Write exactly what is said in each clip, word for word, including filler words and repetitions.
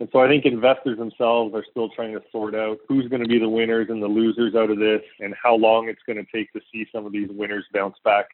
And so I think investors themselves are still trying to sort out who's going to be the winners and the losers out of this and how long it's going to take to see some of these winners bounce back.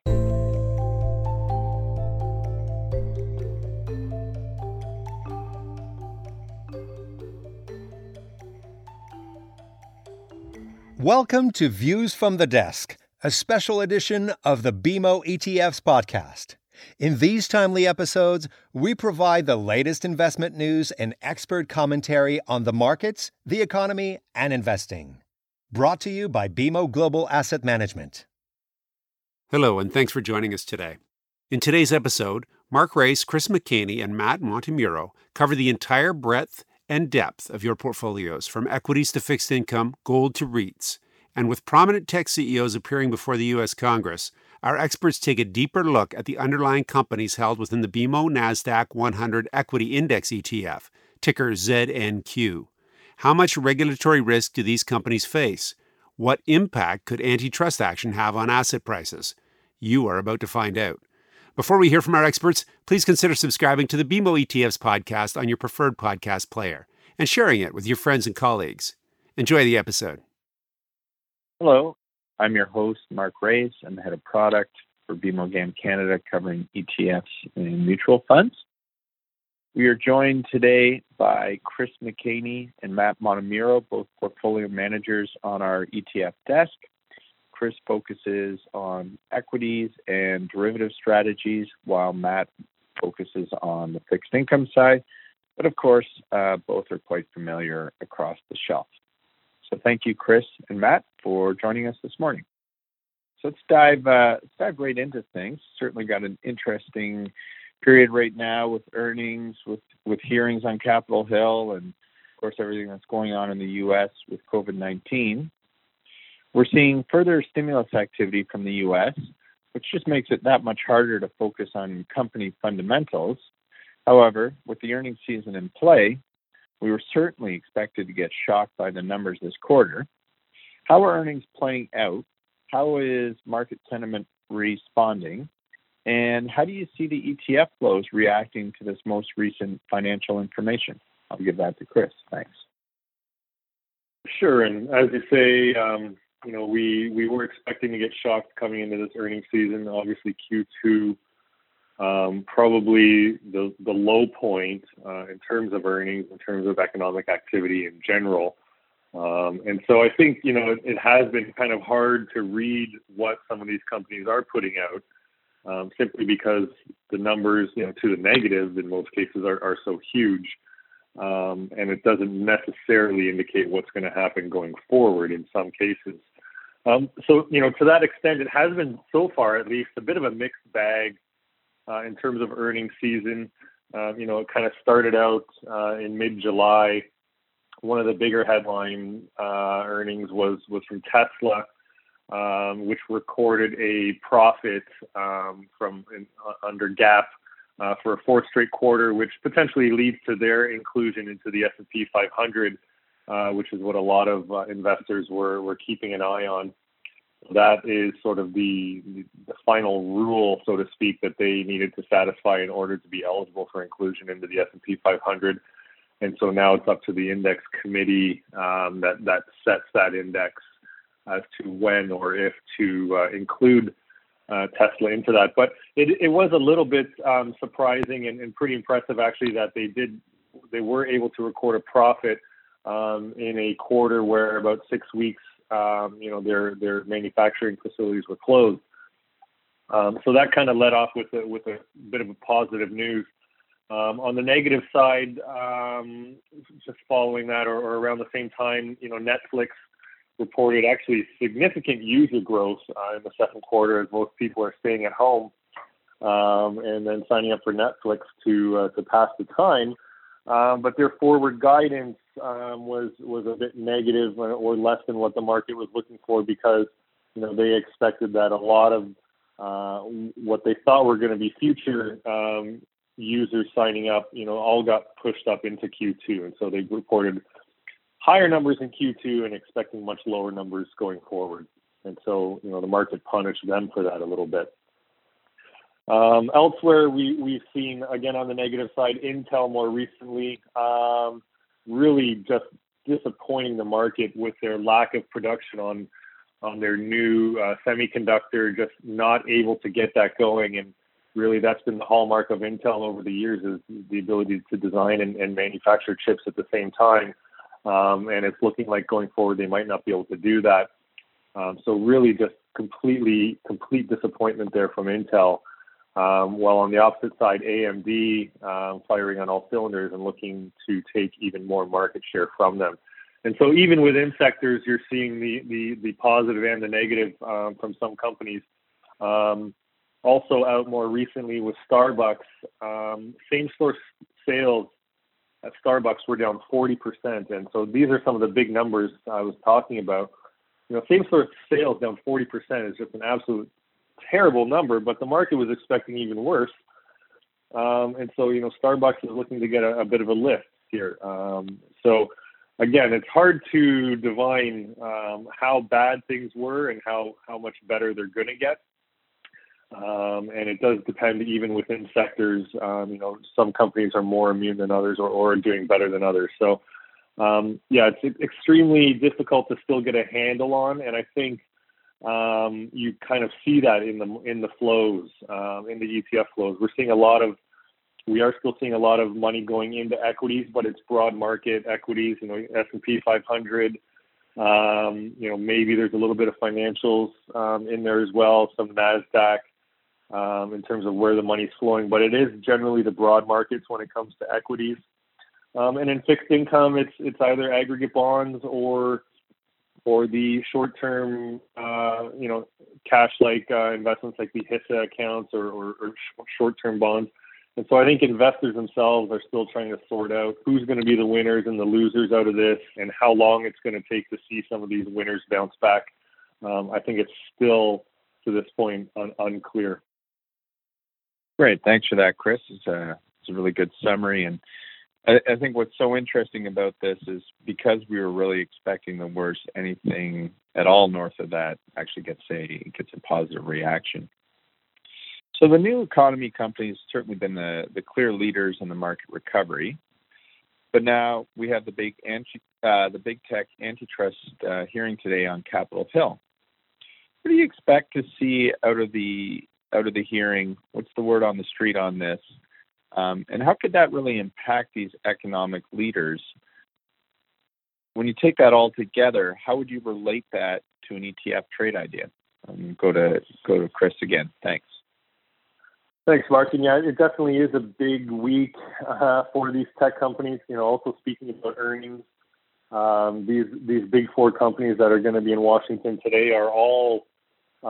Welcome to Views from the Desk, a special edition of the B M O E T Fs podcast. In these timely episodes, we provide the latest investment news and expert commentary on the markets, the economy, and investing. Brought to you by B M O Global Asset Management. Hello, and thanks for joining us today. In today's episode, Mark Raes, Chris McKenney, and Matt Montemurro cover the entire breadth and depth of your portfolios, from equities to fixed income, gold to REITs. And with prominent tech C E Os appearing before the U S Congress, our experts take a deeper look at the underlying companies held within the B M O NASDAQ one hundred Equity Index E T F, ticker Z N Q. How much regulatory risk do these companies face? What impact could antitrust action have on asset prices? You are about to find out. Before we hear from our experts, please consider subscribing to the B M O E T Fs podcast on your preferred podcast player and sharing it with your friends and colleagues. Enjoy the episode. Hello. I'm your host, Mark Raes. I'm the head of product for B M O G A M Canada, covering E T Fs and mutual funds. We are joined today by Chris McKenney and Matt Montemurro, both portfolio managers on our E T F desk. Chris focuses on equities and derivative strategies, while Matt focuses on the fixed income side. But of course, uh, both are quite familiar across the shelf. So thank you, Chris and Matt, for joining us this morning. So let's dive uh, let's dive right into things. Certainly got an interesting period right now with earnings, with, with hearings on Capitol Hill, and of course everything that's going on in the U S with COVID nineteen. We're seeing further stimulus activity from the U S, which just makes it that much harder to focus on company fundamentals. However, with the earnings season in play, we were certainly expected to get shocked by the numbers this quarter. How are earnings playing out? How is market sentiment responding? And how do you see the E T F flows reacting to this most recent financial information? I'll give that to Chris. Thanks. Sure. And as you say, um, you know, we, we were expecting to get shocked coming into this earnings season. Obviously, Q two Um, probably the, the low point uh, in terms of earnings, in terms of economic activity in general. Um, and so I think, you know, it, it has been kind of hard to read what some of these companies are putting out um, simply because the numbers, you know, to the negative in most cases are, are so huge. Um, and it doesn't necessarily indicate what's going to happen going forward in some cases. Um, so, you know, to that extent, it has been so far at least a bit of a mixed bag. Uh, in terms of earnings season, uh, you know, it kind of started out uh, in mid-July. One of the bigger headline uh, earnings was, was from Tesla, um, which recorded a profit um, from in, uh, under GAAP uh, for a fourth straight quarter, which potentially leads to their inclusion into the S and P five hundred, uh, which is what a lot of uh, investors were, were keeping an eye on. That is sort of the, the final rule, so to speak, that they needed to satisfy in order to be eligible for inclusion into the S and P five hundred. And so now it's up to the index committee um, that, that sets that index as to when or if to uh, include uh, Tesla into that. But it, it was a little bit um, surprising and, and pretty impressive, actually, that they did they were able to record a profit um, in a quarter where about six weeks Um, you know, their their manufacturing facilities were closed. Um, so that kind of led off with a, with a bit of a positive news. Um, on the negative side, um, just following that or, or around the same time, you know, Netflix reported actually significant user growth uh, in the second quarter as most people are staying at home um, and then signing up for Netflix to uh, to pass the time. Um, but their forward guidance um, was was a bit negative or less than what the market was looking for because, you know, they expected that a lot of uh, what they thought were going to be future um, users signing up, you know, all got pushed up into Q two. And so they reported higher numbers in Q two and expecting much lower numbers going forward. And so, you know, the market punished them for that a little bit. Um, elsewhere, we, we've seen, again, on the negative side, Intel more recently um, really just disappointing the market with their lack of production on on their new uh, semiconductor, just not able to get that going. And really, that's been the hallmark of Intel over the years, is the ability to design and, and manufacture chips at the same time. Um, and it's looking like going forward, they might not be able to do that. Um, so really just completely, complete disappointment there from Intel. Um, while on the opposite side, A M D uh, firing on all cylinders and looking to take even more market share from them. And so even within sectors, you're seeing the the, the positive and the negative um, from some companies. Um, also out more recently with Starbucks, um, same-store sales at Starbucks were down forty percent. And so these are some of the big numbers I was talking about. You know, same-store sales down forty percent is just an absolute terrible number, but the market was expecting even worse. Um, and so, you know, Starbucks is looking to get a, a bit of a lift here. Um, so, again, it's hard to divine um, how bad things were and how, how much better they're going to get. Um, and it does depend even within sectors. Um, you know, some companies are more immune than others or, or are doing better than others. So, um, yeah, it's extremely difficult to still get a handle on. And I think Um, you kind of see that in the in the flows, um, in the E T F flows. We're seeing a lot of, we are still seeing a lot of money going into equities, but it's broad market equities, you know, S and P five hundred. Um, you know, maybe there's a little bit of financials um, in there as well, some NASDAQ um, in terms of where the money's flowing. But it is generally the broad markets when it comes to equities. Um, and in fixed income, it's it's either aggregate bonds or or the short-term, uh, you know, cash-like uh, investments like the hissa accounts or, or, or short-term bonds. And so I think investors themselves are still trying to sort out who's going to be the winners and the losers out of this and how long it's going to take to see some of these winners bounce back. Um, I think it's still, to this point, un- unclear. Great. Thanks for that, Chris. It's a, it's a really good summary. And I think what's so interesting about this is because we were really expecting the worst, anything at all north of that actually gets a gets a positive reaction. So the new economy companies certainly been the, the clear leaders in the market recovery, but now we have the big anti, uh, the big tech antitrust uh, hearing today on Capitol Hill. What do you expect to see out of the out of the hearing? What's the word on the street on this? Um, and how could that really impact these economic leaders? When you take that all together, how would you relate that to an E T F trade idea? Um, go to go to Chris again. Thanks. Thanks, Mark. And yeah, it definitely is a big week uh, for these tech companies. You know, also speaking about earnings, um, these these big four companies that are going to be in Washington today are all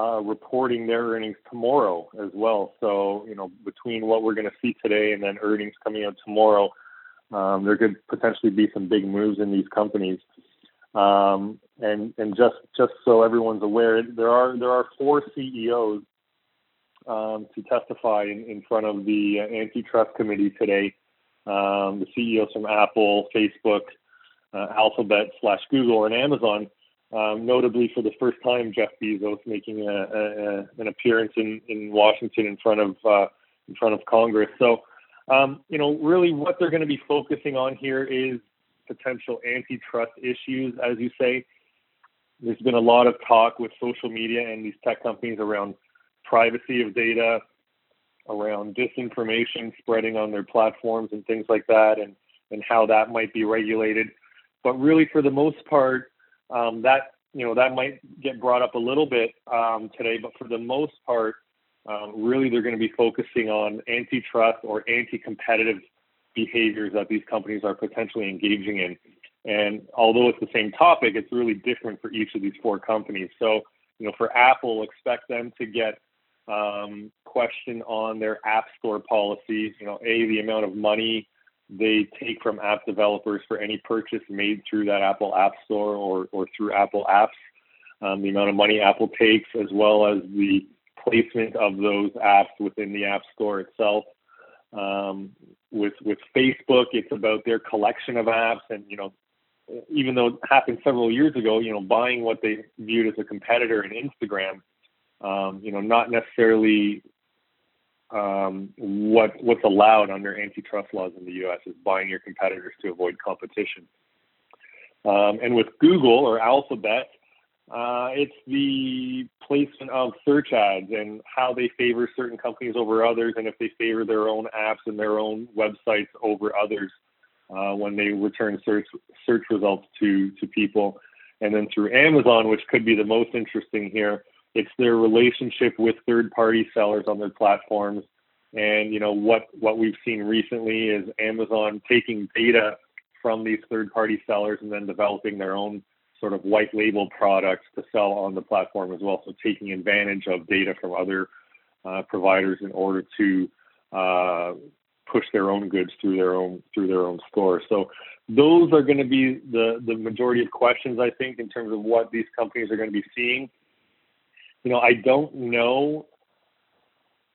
Uh, reporting their earnings tomorrow as well. So, you know, between what we're going to see today and then earnings coming out tomorrow, um, there could potentially be some big moves in these companies. Um, and and just just so everyone's aware, there are there are four C E Os um, to testify in, in front of the antitrust committee today. Um, the C E Os from Apple, Facebook, uh, Alphabet slash Google, and Amazon. Um, notably, for the first time, Jeff Bezos making a, a, a, an appearance in, in Washington in front of uh, in front of Congress. So, um, you know, really, what they're going to be focusing on here is potential antitrust issues, as you say. There's been a lot of talk with social media and these tech companies around privacy of data, around disinformation spreading on their platforms and things like that, and and how that might be regulated. But really, for the most part. Um, that, you know, that might get brought up a little bit um, today, but for the most part, um, really they're going to be focusing on antitrust or anti-competitive behaviors that these companies are potentially engaging in. And although it's the same topic, it's really different for each of these four companies. So, you know, for Apple, expect them to get um, questioned on their app store policies, you know, A, the amount of money they take from app developers for any purchase made through that Apple App Store or, or through Apple apps, um, the amount of money Apple takes, as well as the placement of those apps within the App Store itself. Um, with with Facebook, it's about their collection of apps. And, you know, even though it happened several years ago, you know, buying what they viewed as a competitor in Instagram, um, you know, not necessarily um, what what's allowed under antitrust laws in the U S is buying your competitors to avoid competition. Um, and with Google or Alphabet, uh, it's the placement of search ads and how they favor certain companies over others, and if they favor their own apps and their own websites over others uh, when they return search search results to to people. And then through Amazon, which could be the most interesting here, it's their relationship with third-party sellers on their platforms. And, you know, what, what we've seen recently is Amazon taking data from these third-party sellers and then developing their own sort of white label products to sell on the platform as well. So taking advantage of data from other uh, providers in order to uh, push their own goods through their own through their own store. So those are going to be the, the majority of questions, I think, in terms of what these companies are going to be seeing. You know, I don't know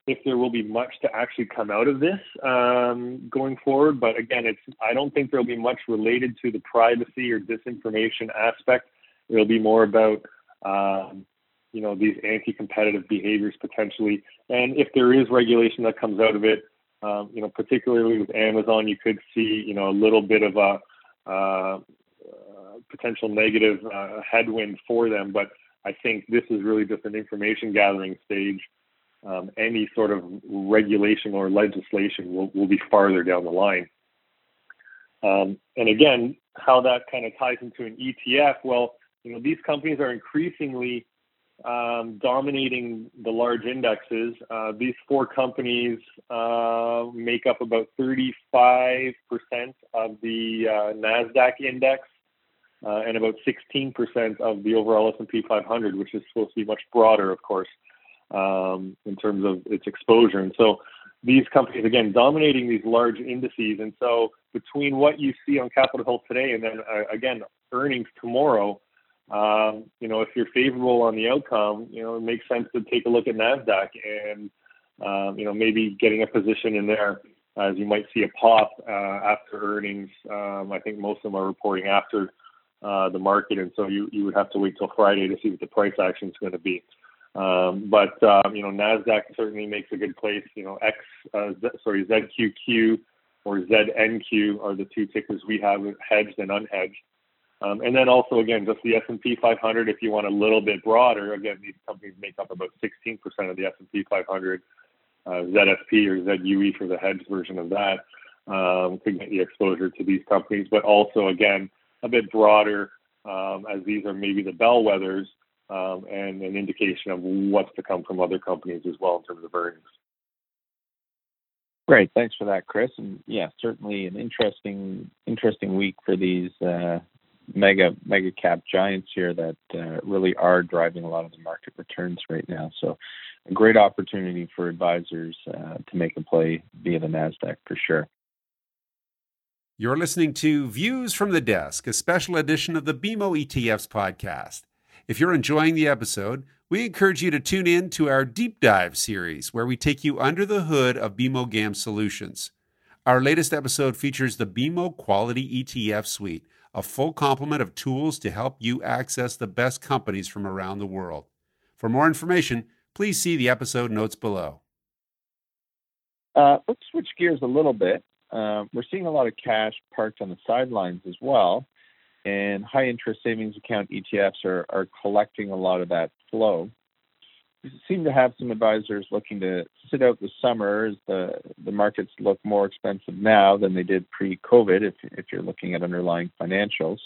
if there will be much to actually come out of this um, going forward. But again, it's I don't think there'll be much related to the privacy or disinformation aspect. It'll be more about, um, you know, these anti-competitive behaviors potentially. And if there is regulation that comes out of it, um, you know, particularly with Amazon, you could see, you know, a little bit of a uh, potential negative uh, headwind for them. But I think this is really just an information gathering stage. Um, any sort of regulation or legislation will, will be farther down the line. Um, and again, how that kind of ties into an E T F, well, you know, these companies are increasingly um, dominating the large indexes. Uh, these four companies uh, make up about thirty-five percent of the uh, NASDAQ index. Uh, and about sixteen percent of the overall S and P five hundred, which is supposed to be much broader, of course, um, in terms of its exposure. And so these companies, again, dominating these large indices. And so between what you see on Capitol Hill today and then, uh, again, earnings tomorrow, um, you know, if you're favorable on the outcome, you know, it makes sense to take a look at NASDAQ and, um, you know, maybe getting a position in there. As you might see a pop uh, after earnings. Um, I think most of them are reporting after Uh, the market, and so you, you would have to wait till Friday to see what the price action is going to be. Um, but um, you know, NASDAQ certainly makes a good place. You know, X uh, Z, sorry Z Q Q or Z N Q are the two tickers we have, hedged and unhedged. Um, and then also again, just the S and P five hundred. If you want a little bit broader, again, these companies make up about sixteen percent of the S and P five hundred. Uh, Z S P or Z U E for the hedged version of that um, could get the exposure to these companies, but also again, a bit broader, um, as these are maybe the bellwethers um, and an indication of what's to come from other companies as well in terms of earnings. Great, thanks for that, Chris. And yeah, certainly an interesting, interesting week for these uh, mega, mega cap giants here that uh, really are driving a lot of the market returns right now. So, a great opportunity for advisors uh, to make a play via the NASDAQ for sure. You're listening to Views from the Desk, a special edition of the B M O E T Fs podcast. If you're enjoying the episode, we encourage you to tune in to our deep dive series, where we take you under the hood of B M O G A M solutions. Our latest episode features the B M O Quality E T F Suite, a full complement of tools to help you access the best companies from around the world. For more information, please see the episode notes below. Uh, let's switch gears a little bit. Uh, we're seeing a lot of cash parked on the sidelines as well, and high interest savings account E T Fs are, are collecting a lot of that flow. We seem to have some advisors looking to sit out the summer as the, the markets look more expensive now than they did pre-COVID if, if you're looking at underlying financials.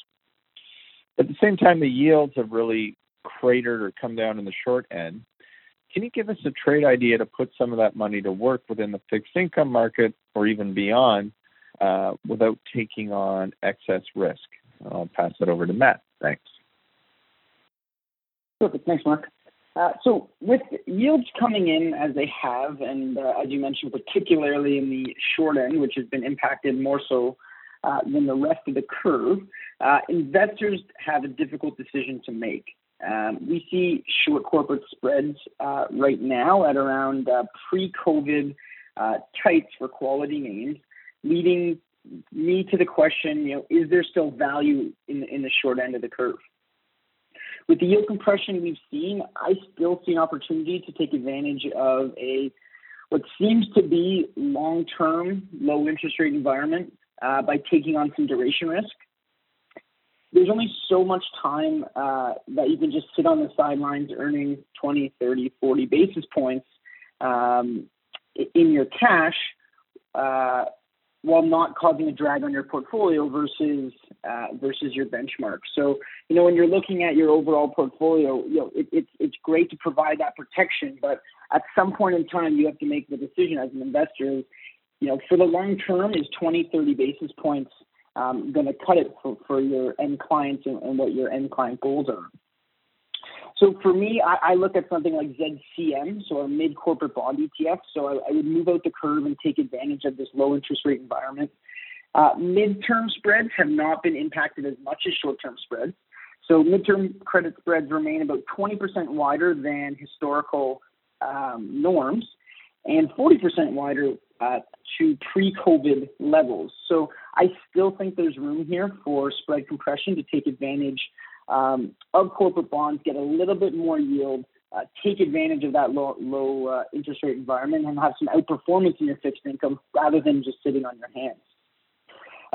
At the same time, the yields have really cratered or come down in the short end. Can you give us a trade idea to put some of that money to work within the fixed income market or even beyond uh, without taking on excess risk? I'll pass it over to Matt. Thanks. Perfect. Thanks, Mark. Uh, so with yields coming in as they have, and uh, as you mentioned, particularly in the short end, which has been impacted more so uh, than the rest of the curve, uh, investors have a difficult decision to make. Um, we see short corporate spreads uh, right now at around uh, pre-COVID uh, tights for quality names, leading me to the question, you know, is there still value in, in the short end of the curve? With the yield compression we've seen, I still see an opportunity to take advantage of a what seems to be long-term low interest rate environment uh, by taking on some duration risk. There's only so much time uh, that you can just sit on the sidelines earning twenty, thirty, forty basis points um, in your cash uh, while not causing a drag on your portfolio versus uh, versus your benchmark. So, you know, when you're looking at your overall portfolio, you know, it, it's it's great to provide that protection, but at some point in time, you have to make the decision as an investor, you know, for the long term, is twenty, thirty basis points Um, going to cut it for, for your end clients and, and what your end client goals are. So for me, I, I look at something like Z C M, so a mid-corporate bond E T F. So I, I would move out the curve and take advantage of this low interest rate environment. Uh, midterm spreads have not been impacted as much as short-term spreads. So midterm credit spreads remain about twenty percent wider than historical um, norms and forty percent wider Uh, to pre-COVID levels. So I still think there's room here for spread compression to take advantage um, of corporate bonds, get a little bit more yield, uh, take advantage of that low, low uh, interest rate environment, and have some outperformance in your fixed income rather than just sitting on your hands.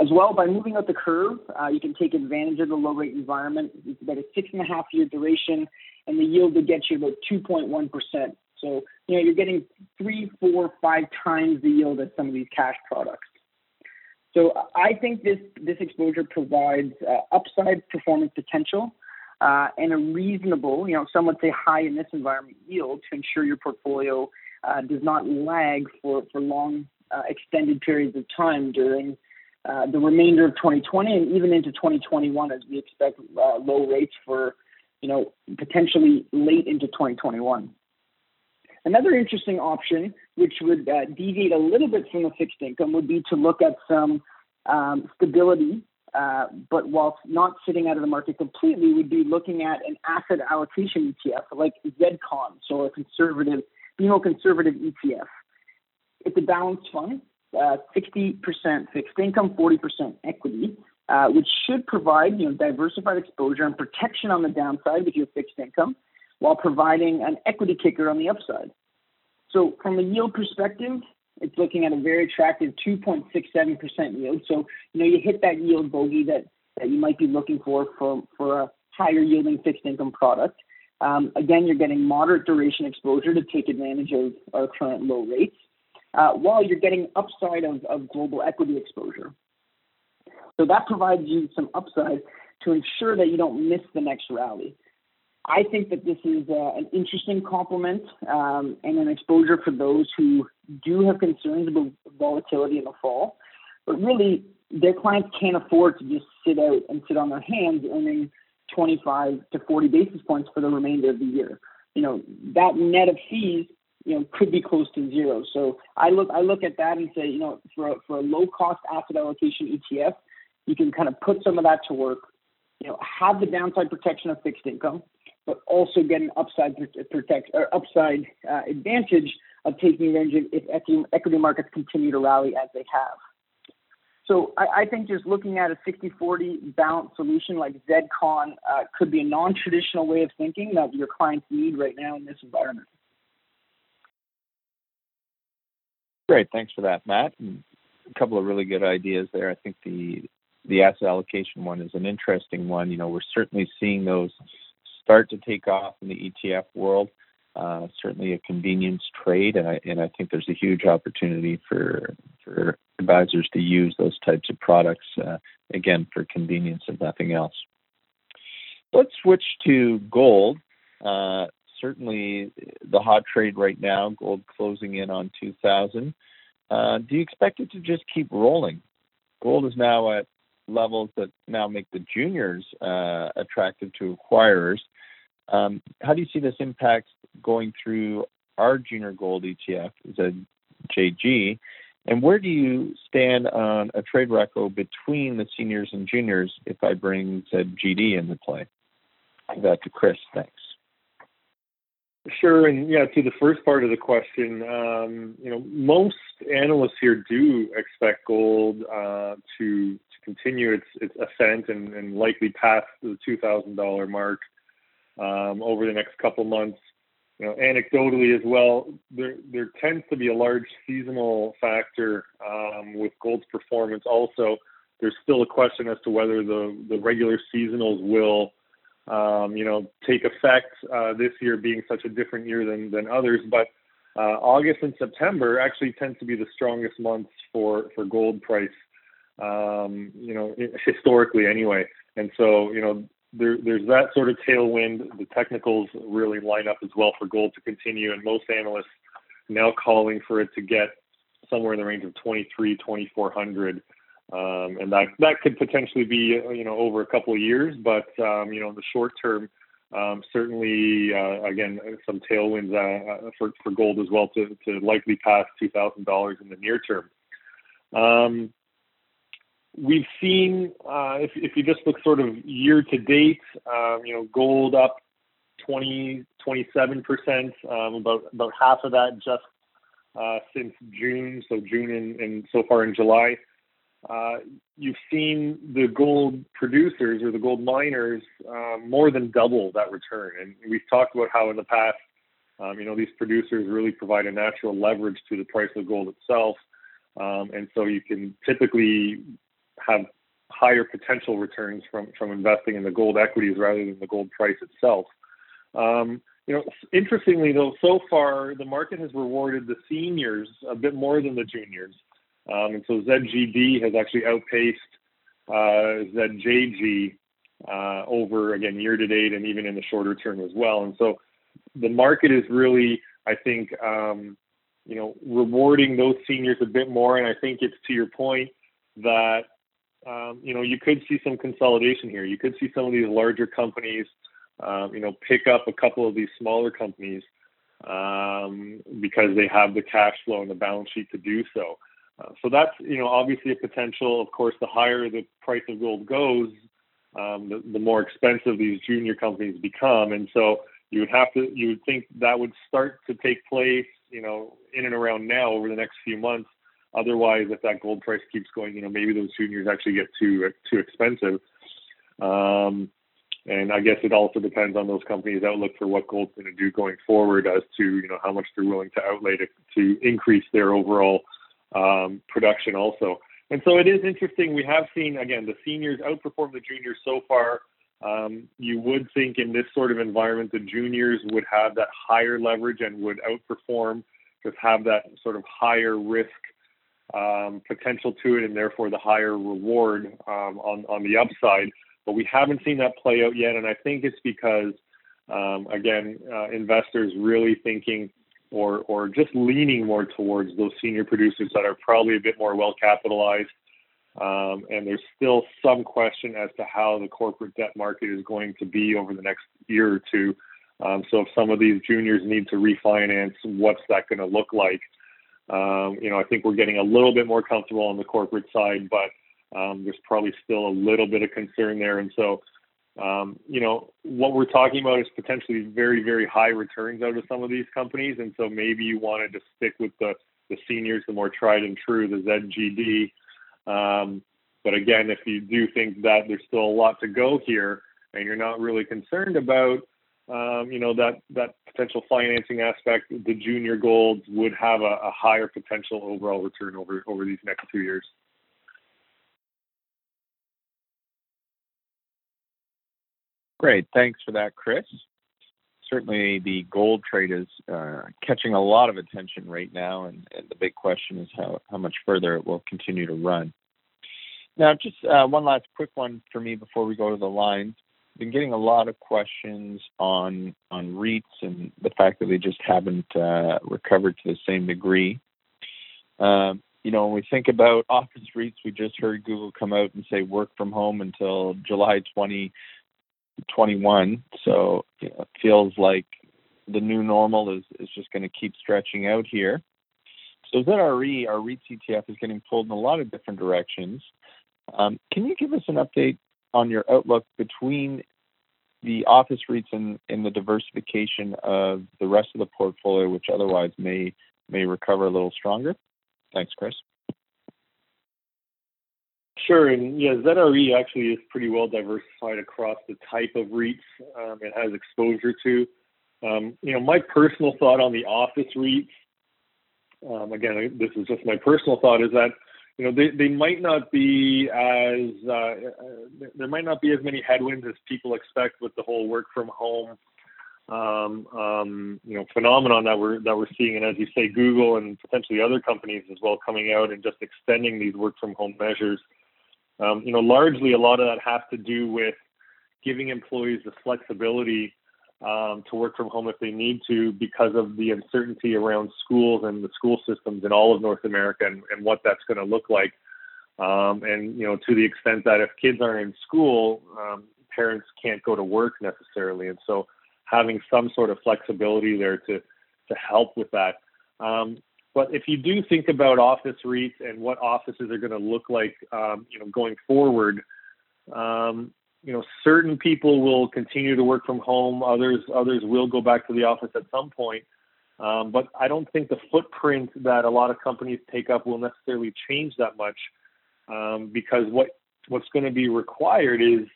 As well, by moving out the curve, uh, you can take advantage of the low rate environment. It's about a six and a half year duration, and the yield will get you about two point one percent. So, you know, you're getting three, four, five times the yield of some of these cash products. So I think this, this exposure provides uh, upside performance potential uh, and a reasonable, you know, some would say high in this environment yield to ensure your portfolio uh, does not lag for, for long uh, extended periods of time during uh, the remainder of twenty twenty and even into twenty twenty-one, as we expect uh, low rates for, you know, potentially late into twenty twenty-one. Another interesting option, which would uh, deviate a little bit from the fixed income, would be to look at some um, stability, uh, but whilst not sitting out of the market completely, would be looking at an asset allocation E T F like Z CON, so a conservative, B M O conservative E T F. It's a balanced fund, uh, sixty percent fixed income, forty percent equity, uh, which should provide, you know, diversified exposure and protection on the downside with your fixed income, while providing an equity kicker on the upside. So from a yield perspective, it's looking at a very attractive two point six seven percent yield. So, you know, you hit that yield bogey that, that you might be looking for for, for a higher yielding fixed income product. Um, again, you're getting moderate duration exposure to take advantage of our current low rates, uh, while you're getting upside of, of global equity exposure. So that provides you some upside to ensure that you don't miss the next rally. I think that this is uh, an interesting complement um, and an exposure for those who do have concerns about volatility in the fall, but really their clients can't afford to just sit out and sit on their hands earning twenty-five to forty basis points for the remainder of the year. You know, that net of fees, you know, could be close to zero. So I look, I look at that and say, you know, for a, for a low cost asset allocation E T F, you can kind of put some of that to work, you know, have the downside protection of fixed income, but also get an upside protect or upside uh, advantage of taking advantage if equity, equity markets continue to rally as they have. So I, I think just looking at a sixty forty balanced solution like Z CON uh, could be a non-traditional way of thinking that your clients need right now in this environment. Great, thanks for that, Matt. And a couple of really good ideas there. I think the the asset allocation one is an interesting one. You know, we're certainly seeing those start to take off in the E T F world. Uh, certainly a convenience trade, and I, and I think there's a huge opportunity for for advisors to use those types of products, uh, again, for convenience if nothing else. Let's switch to gold. Uh, certainly the hot trade right now, gold closing in on two thousand. Uh, do you expect it to just keep rolling? Gold is now at levels that now make the juniors uh, attractive to acquirers. Um, how do you see this impact going through our junior gold E T F, Z J G? And where do you stand on a trade reco between the seniors and juniors if I bring Z G D into play? I'll go to Chris, thanks. Sure, and yeah, to the first part of the question, um, you know, most analysts here do expect gold uh, to, to continue its, its ascent and, and likely pass the two thousand dollars mark um, over the next couple months. you know, anecdotally as well, there there tends to be a large seasonal factor um, with gold's performance. Also, there's still a question as to whether the, the regular seasonals will, um, you know, take effect uh, this year being such a different year than, than others. But uh, August and September actually tends to be the strongest months for, for gold price, um, you know, historically anyway. And so, you know, there, there's that sort of tailwind. The technicals really line up as well for gold to continue. And most analysts now calling for it to get somewhere in the range of twenty-three, twenty-four hundred. Um, and that, that could potentially be, you know, over a couple of years, but, um, you know, in the short term, um, certainly, uh, again, some tailwinds uh, for, for gold as well to, to likely pass two thousand dollars in the near term. Um, we've seen, uh, if, if you just look sort of year to date, um, you know, gold up twenty, twenty-seven percent, um, about, about half of that just uh, since June, so June and, and so far in July. Uh, you've seen the gold producers or the gold miners uh, more than double that return. And we've talked about how in the past, um, you know, these producers really provide a natural leverage to the price of gold itself. Um, and so you can typically have higher potential returns from, from investing in the gold equities rather than the gold price itself. Um, you know, interestingly, though, so far the market has rewarded the seniors a bit more than the juniors. Um, and so Z G D has actually outpaced uh, Z J G uh, over, again, year-to-date and even in the shorter term as well. And so the market is really, I think, um, you know, rewarding those seniors a bit more. And I think it's to your point that, um, you know, you could see some consolidation here. You could see some of these larger companies, um, you know, pick up a couple of these smaller companies um, because they have the cash flow and the balance sheet to do so. Uh, so that's, you know, obviously a potential. Of course, the higher the price of gold goes, um, the, the more expensive these junior companies become. And so you would have to, you would think that would start to take place, you know, in and around now over the next few months. Otherwise, if that gold price keeps going, you know, maybe those juniors actually get too, too expensive. Um, and I guess it also depends on those companies' outlook for what gold's going to do going forward as to, you know, how much they're willing to outlay to, to increase their overall um production also. And so it is interesting. We have seen, again, the seniors outperform the juniors so far. Um you would think in this sort of environment the juniors would have that higher leverage and would outperform, just have that sort of higher risk um potential to it, and therefore the higher reward um on on the upside. But we haven't seen that play out yet, and I think it's because um again uh, investors really thinking or or just leaning more towards those senior producers that are probably a bit more well-capitalized. Um, and there's still some question as to how the corporate debt market is going to be over the next year or two. Um, so if some of these juniors need to refinance, what's that going to look like? Um, you know, I think we're getting a little bit more comfortable on the corporate side, but um, there's probably still a little bit of concern there. And so, Um, you know, what we're talking about is potentially very, very high returns out of some of these companies. And so maybe you wanted to stick with the, the seniors, the more tried and true, the Z G D. Um, but again, if you do think that there's still a lot to go here and you're not really concerned about, um, you know, that, that potential financing aspect, the junior golds would have a, a higher potential overall return over, over these next two years. Great. Thanks for that, Chris. Certainly the gold trade is uh, catching a lot of attention right now, and, and the big question is how, how much further it will continue to run. Now, just uh, one last quick one for me before we go to the lines. Been getting a lot of questions on, on REITs and the fact that they just haven't uh, recovered to the same degree. Um, You know, when we think about office REITs, we just heard Google come out and say work from home until July twenty twenty-one. So, you know, it feels like the new normal is, is just going to keep stretching out here. So Z R E, our REIT E T F, is getting pulled in a lot of different directions. Um, can you give us an update on your outlook between the office REITs and, and the diversification of the rest of the portfolio, which otherwise may may recover a little stronger? Thanks, Chris. Sure. And yeah, Z R E actually is pretty well diversified across the type of REITs um, it has exposure to. Um, you know, my personal thought on the office REITs, um, again, this is just my personal thought, is that, you know, they, they might not be as, uh, there might not be as many headwinds as people expect with the whole work from home, um, um, you know, phenomenon that we're, that we're seeing. And as you say, Google and potentially other companies as well coming out and just extending these work from home measures. Um, you know, largely a lot of that has to do with giving employees the flexibility Um, to work from home if they need to, because of the uncertainty around schools and the school systems in all of North America and, and what that's going to look like. Um, and, you know, to the extent that if kids aren't in school, um, parents can't go to work necessarily. And so having some sort of flexibility there to, to help with that. Um, but if you do think about office REITs and what offices are going to look like, um, you know, going forward, um, you know, certain people will continue to work from home. Others, others will go back to the office at some point. Um, but I don't think the footprint that a lot of companies take up will necessarily change that much, um, because what, what's going to be required is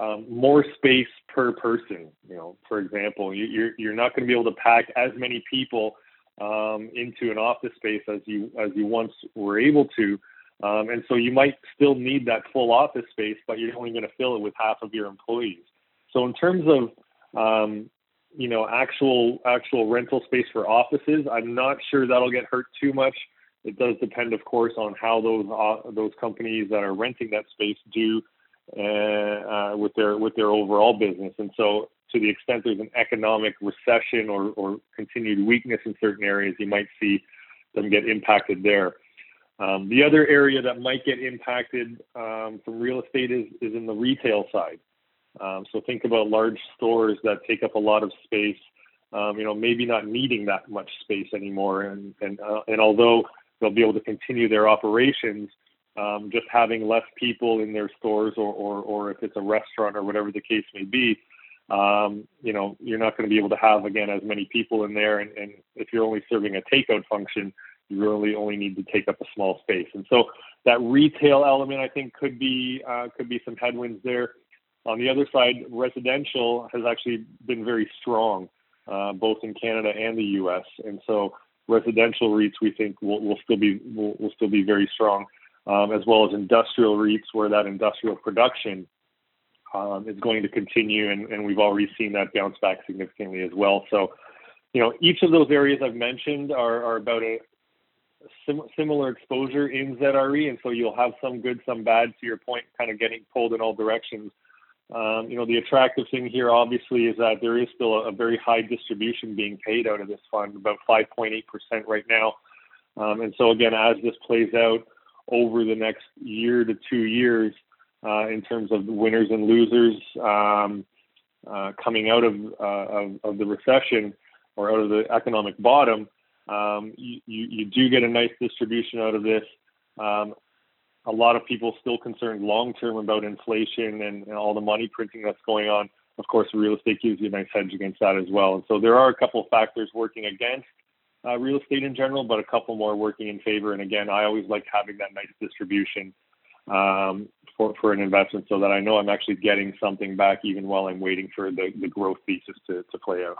um, more space per person. You know, for example, you, you're you're not going to be able to pack as many people um, into an office space as you as you once were able to. Um, and so you might still need that full office space, but you're only going to fill it with half of your employees. So in terms of, um, you know, actual actual rental space for offices, I'm not sure that'll get hurt too much. It does depend, of course, on how those uh, those companies that are renting that space do uh, uh, with their with their overall business. And so to the extent there's an economic recession or, or continued weakness in certain areas, you might see them get impacted there. Um, the other area that might get impacted um, from real estate is, is in the retail side. Um, so think about large stores that take up a lot of space, um, you know, maybe not needing that much space anymore. And and, uh, and although they'll be able to continue their operations, um, just having less people in their stores or, or, or if it's a restaurant or whatever the case may be, um, you know, you're not going to be able to have, again, as many people in there. And, and if you're only serving a takeout function, you really only need to take up a small space. And so that retail element, I think, could be uh, could be some headwinds there. On the other side, residential has actually been very strong, uh, both in Canada and the U S. And so residential REITs, we think, will, will still be will, will still be very strong, um, as well as industrial REITs, where that industrial production um, is going to continue. And, and we've already seen that bounce back significantly as well. So, you know, each of those areas I've mentioned are, are about a Sim- similar exposure in Z R E, and so you'll have some good, some bad, to your point, kind of getting pulled in all directions. Um, you know, the attractive thing here, obviously, is that there is still a, a very high distribution being paid out of this fund, about five point eight percent right now. Um, and so, again, as this plays out over the next year to two years, uh, in terms of the winners and losers um, uh, coming out of, uh, of, of the recession or out of the economic bottom, Um, you, you do get a nice distribution out of this. Um, a lot of people still concerned long-term about inflation and, and all the money printing that's going on. Of course, real estate gives you a nice hedge against that as well. And so there are a couple of factors working against uh, real estate in general, but a couple more working in favor. And again, I always like having that nice distribution um, for, for an investment so that I know I'm actually getting something back even while I'm waiting for the, the growth thesis to, to play out.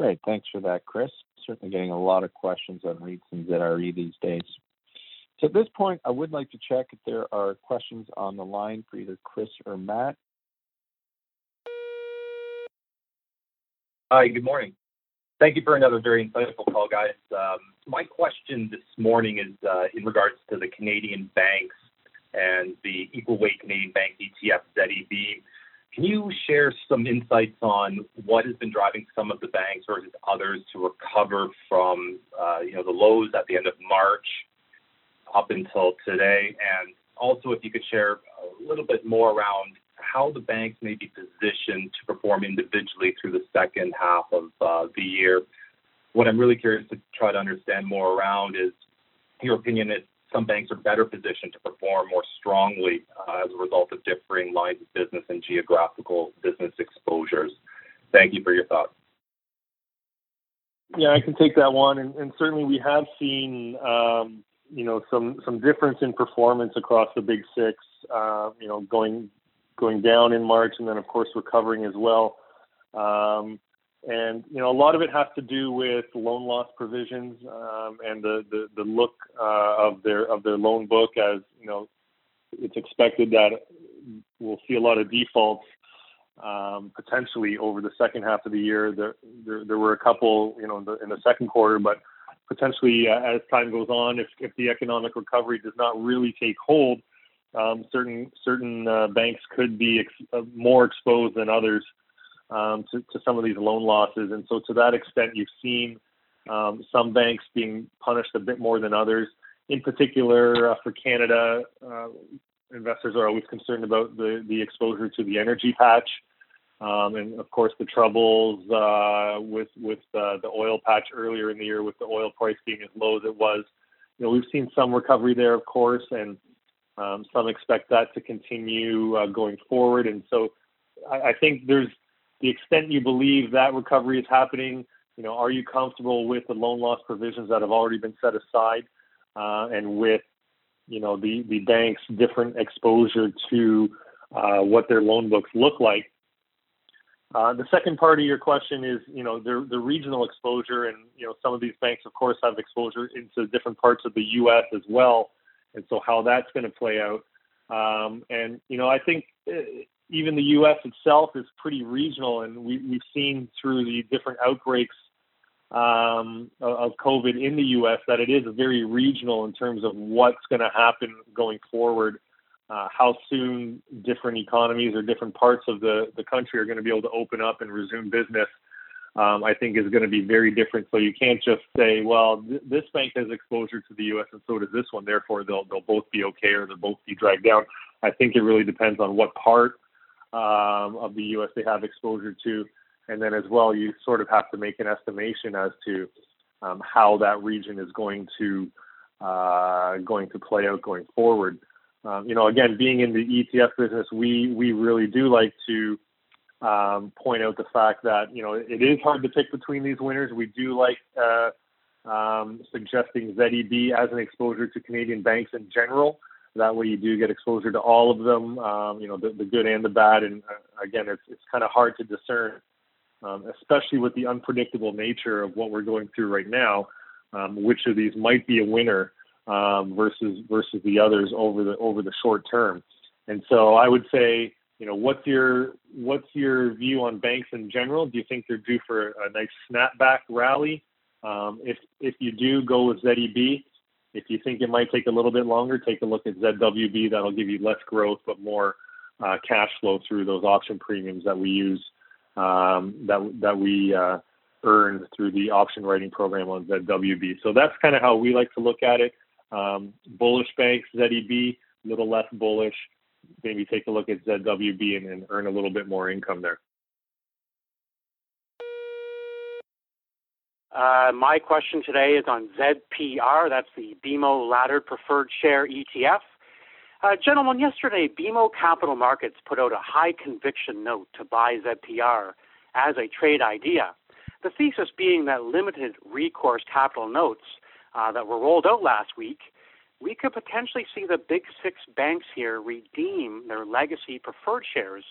Great. Thanks for that, Chris. Certainly getting a lot of questions on REITs and Z R E these days. So at this point, I would like to check if there are questions on the line for either Chris or Matt. Hi, good morning. Thank you for another very insightful call, guys. Um, my question this morning is uh, in regards to the Canadian banks and the equal weight Canadian bank E T F, Z E B. Can you share some insights on what has been driving some of the banks versus others to recover from, uh, you know, the lows at the end of March up until today? And also, if you could share a little bit more around how the banks may be positioned to perform individually through the second half of uh, the year. What I'm really curious to try to understand more around is your opinion is some banks are better positioned to perform more strongly uh, as a result of differing lines of business and geographical business exposures. Thank you for your thoughts. Yeah, I can take that one. And, and certainly we have seen, um, you know, some, some difference in performance across the big six, uh, you know, going, going down in March and then, of course, recovering as well. Um, and, you know, a lot of it has to do with loan loss provisions um, and the, the, the look uh, of their of their loan book, as, you know, it's expected that we'll see a lot of defaults um, potentially over the second half of the year. There, there, there were a couple, you know, in the, in the second quarter, but potentially uh, as time goes on, if, if the economic recovery does not really take hold, um, certain certain uh, banks could be ex- uh, more exposed than others um, to, to some of these loan losses. And so to that extent, you've seen um, some banks being punished a bit more than others. In particular, uh, for Canada, uh, investors are always concerned about the, the exposure to the energy patch. Um, and, of course, the troubles uh, with with uh, the oil patch earlier in the year, with the oil price being as low as it was. You know, we've seen some recovery there, of course, and um, some expect that to continue uh, going forward. And so I, I think there's the extent you believe that recovery is happening. You know, are you comfortable with the loan loss provisions that have already been set aside? Uh, and with, you know, the, the bank's different exposure to uh, what their loan books look like. Uh, the second part of your question is, you know, the, the regional exposure. And, you know, some of these banks, of course, have exposure into different parts of the U S as well. And so how that's going to play out. Um, and, you know, I think even the U S itself is pretty regional. And we, we've seen through the different outbreaks Um, of COVID in the U S that it is very regional in terms of what's going to happen going forward, uh, how soon different economies or different parts of the, the country are going to be able to open up and resume business, um, I think is going to be very different. So you can't just say, well, th- this bank has exposure to the U S and so does this one, therefore they'll, they'll both be okay or they'll both be dragged down. I think it really depends on what part um, of the U S they have exposure to. And then as well, you sort of have to make an estimation as to um, how that region is going to uh, going to play out going forward. Um, you know, again, being in the E T F business, we we really do like to um, point out the fact that, you know, it is hard to pick between these winners. We do like uh, um, suggesting Z E B as an exposure to Canadian banks in general. That way you do get exposure to all of them, um, you know, the, the good and the bad. And uh, again, it's it's kind of hard to discern. Um, especially with the unpredictable nature of what we're going through right now, um, which of these might be a winner um, versus versus the others over the over the short term. And so I would say, you know, what's your what's your view on banks in general? Do you think they're due for a nice snapback rally? Um, if if you do, go with Z E B. If you think it might take a little bit longer, take a look at Z W B. That'll give you less growth but more uh, cash flow through those option premiums that we use. Um, that that we uh, earned through the option writing program on Z W B. So that's kind of how we like to look at it. Um, bullish banks, Z E B, a little less bullish. Maybe take a look at Z W B and, and earn a little bit more income there. Uh, my question today is on Z P R. That's the B M O Laddered Preferred Share E T F. Uh, gentlemen, yesterday, B M O Capital Markets put out a high conviction note to buy Z P R as a trade idea, the thesis being that limited recourse capital notes uh, that were rolled out last week, we could potentially see the big six banks here redeem their legacy preferred shares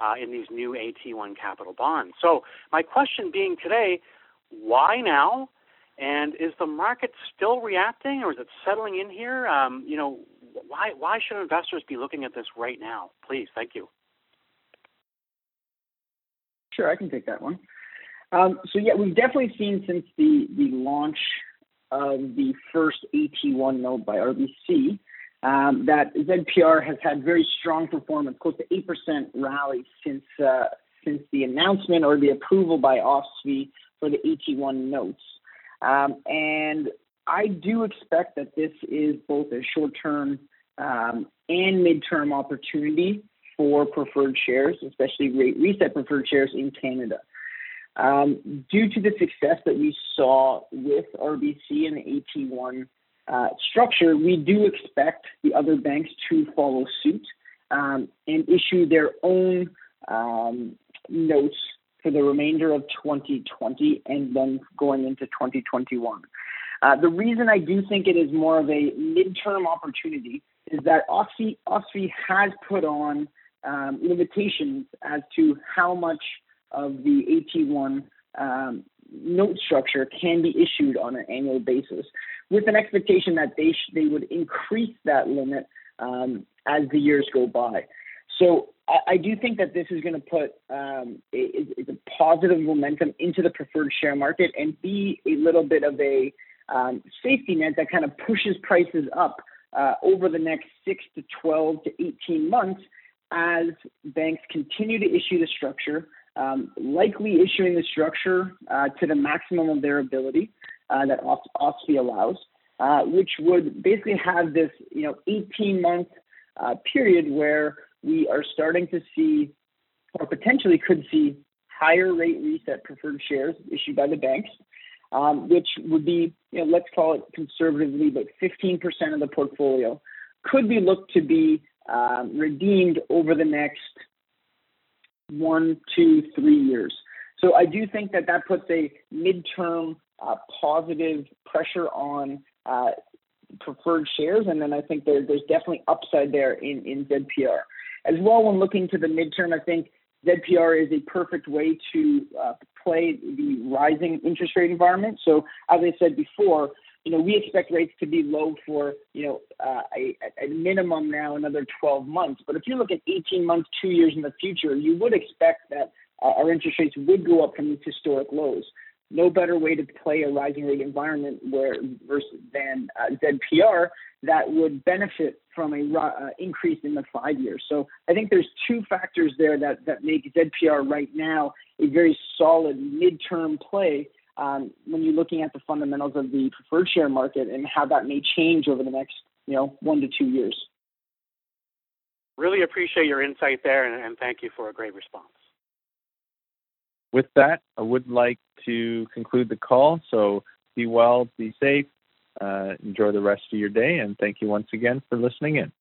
uh, in these new A T one capital bonds. So my question being today, why now? And is the market still reacting or is it settling in here? Um, you know, why why should investors be looking at this right now? Please, thank you. Sure, I can take that one. Um, so, yeah, we've definitely seen since the, the launch of the first A T one note by R B C um, that Z P R has had very strong performance, close to eight percent rally since uh, since the announcement or the approval by O S F I for the A T one notes. Um, and I do expect that this is both a short-term um, and midterm opportunity for preferred shares, especially rate reset preferred shares in Canada. Um, due to the success that we saw with R B C and the A T one uh, structure, we do expect the other banks to follow suit um, and issue their own um, notes for the remainder of twenty twenty and then going into twenty twenty-one. Uh, the reason I do think it is more of a midterm opportunity is that O S F I, O S F I has put on um, limitations as to how much of the A T one um, note structure can be issued on an annual basis, with an expectation that they sh- they would increase that limit um, as the years go by. So I, I do think that this is going to put um, it, it's a positive momentum into the preferred share market and be a little bit of a um, safety net that kind of pushes prices up uh, over the next six to twelve to eighteen months as banks continue to issue the structure, um, likely issuing the structure uh, to the maximum of their ability uh, that O S F I allows, uh, which would basically have this, you know, eighteen-month uh, period where we are starting to see, or potentially could see, higher rate reset preferred shares issued by the banks, um, which would be, you know, let's call it conservatively, but fifteen percent of the portfolio could be looked to be um, redeemed over the next one, two, three years. So I do think that that puts a midterm uh, positive pressure on uh, preferred shares, and then I think there, there's definitely upside there in, in Z P R. As well, when looking to the midterm, I think Z P R is a perfect way to uh, play the rising interest rate environment. So, as I said before, you know, we expect rates to be low for, you know, uh, a, a minimum now another twelve months. But if you look at eighteen months, two years in the future, you would expect that uh, our interest rates would go up from these historic lows. No better way to play a rising rate environment where versus than uh, Z P R that would benefit from a uh, increase in the five years. So I think there's two factors there that, that make Z P R right now a very solid midterm play um, when you're looking at the fundamentals of the preferred share market and how that may change over the next, you know, one to two years. Really appreciate your insight there, and, and thank you for a great response. With that, I would like to conclude the call. So be well, be safe, uh, enjoy the rest of your day, and thank you once again for listening in.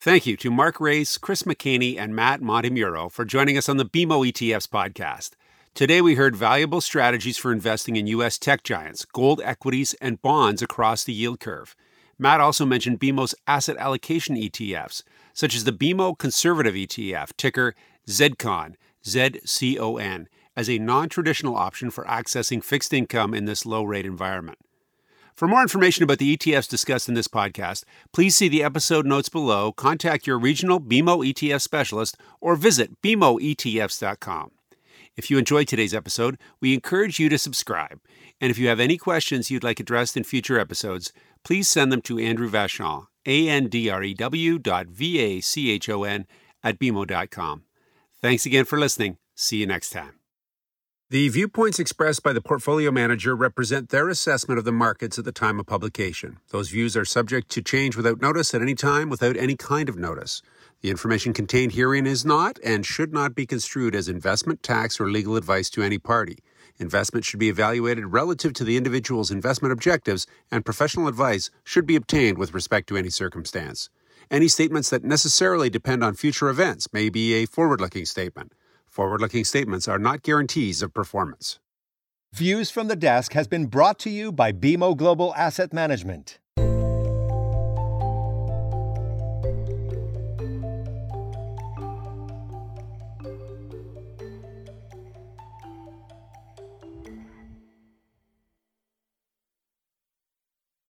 Thank you to Mark Raes, Chris McKenney, and Matt Montemurro for joining us on the B M O E T Fs podcast. Today, we heard valuable strategies for investing in U S tech giants, gold equities, and bonds across the yield curve. Matt also mentioned B M O's asset allocation E T Fs, such as the B M O Conservative E T F, ticker Z C O N, Z C O N, as a non-traditional option for accessing fixed income in this low-rate environment. For more information about the E T Fs discussed in this podcast, please see the episode notes below, contact your regional B M O E T F specialist, or visit b m o e t f s dot com. If you enjoyed today's episode, we encourage you to subscribe. And if you have any questions you'd like addressed in future episodes, please send them to Andrew Vachon, A-N-D-R-E-W dot V-A-C-H-O-N at b m o dot com. Thanks again for listening. See you next time. The viewpoints expressed by the portfolio manager represent their assessment of the markets at the time of publication. Those views are subject to change without notice at any time without any kind of notice. The information contained herein is not and should not be construed as investment, tax, or legal advice to any party. Investment should be evaluated relative to the individual's investment objectives, and professional advice should be obtained with respect to any circumstance. Any statements that necessarily depend on future events may be a forward-looking statement. Forward-looking statements are not guarantees of performance. Views from the Desk has been brought to you by B M O Global Asset Management.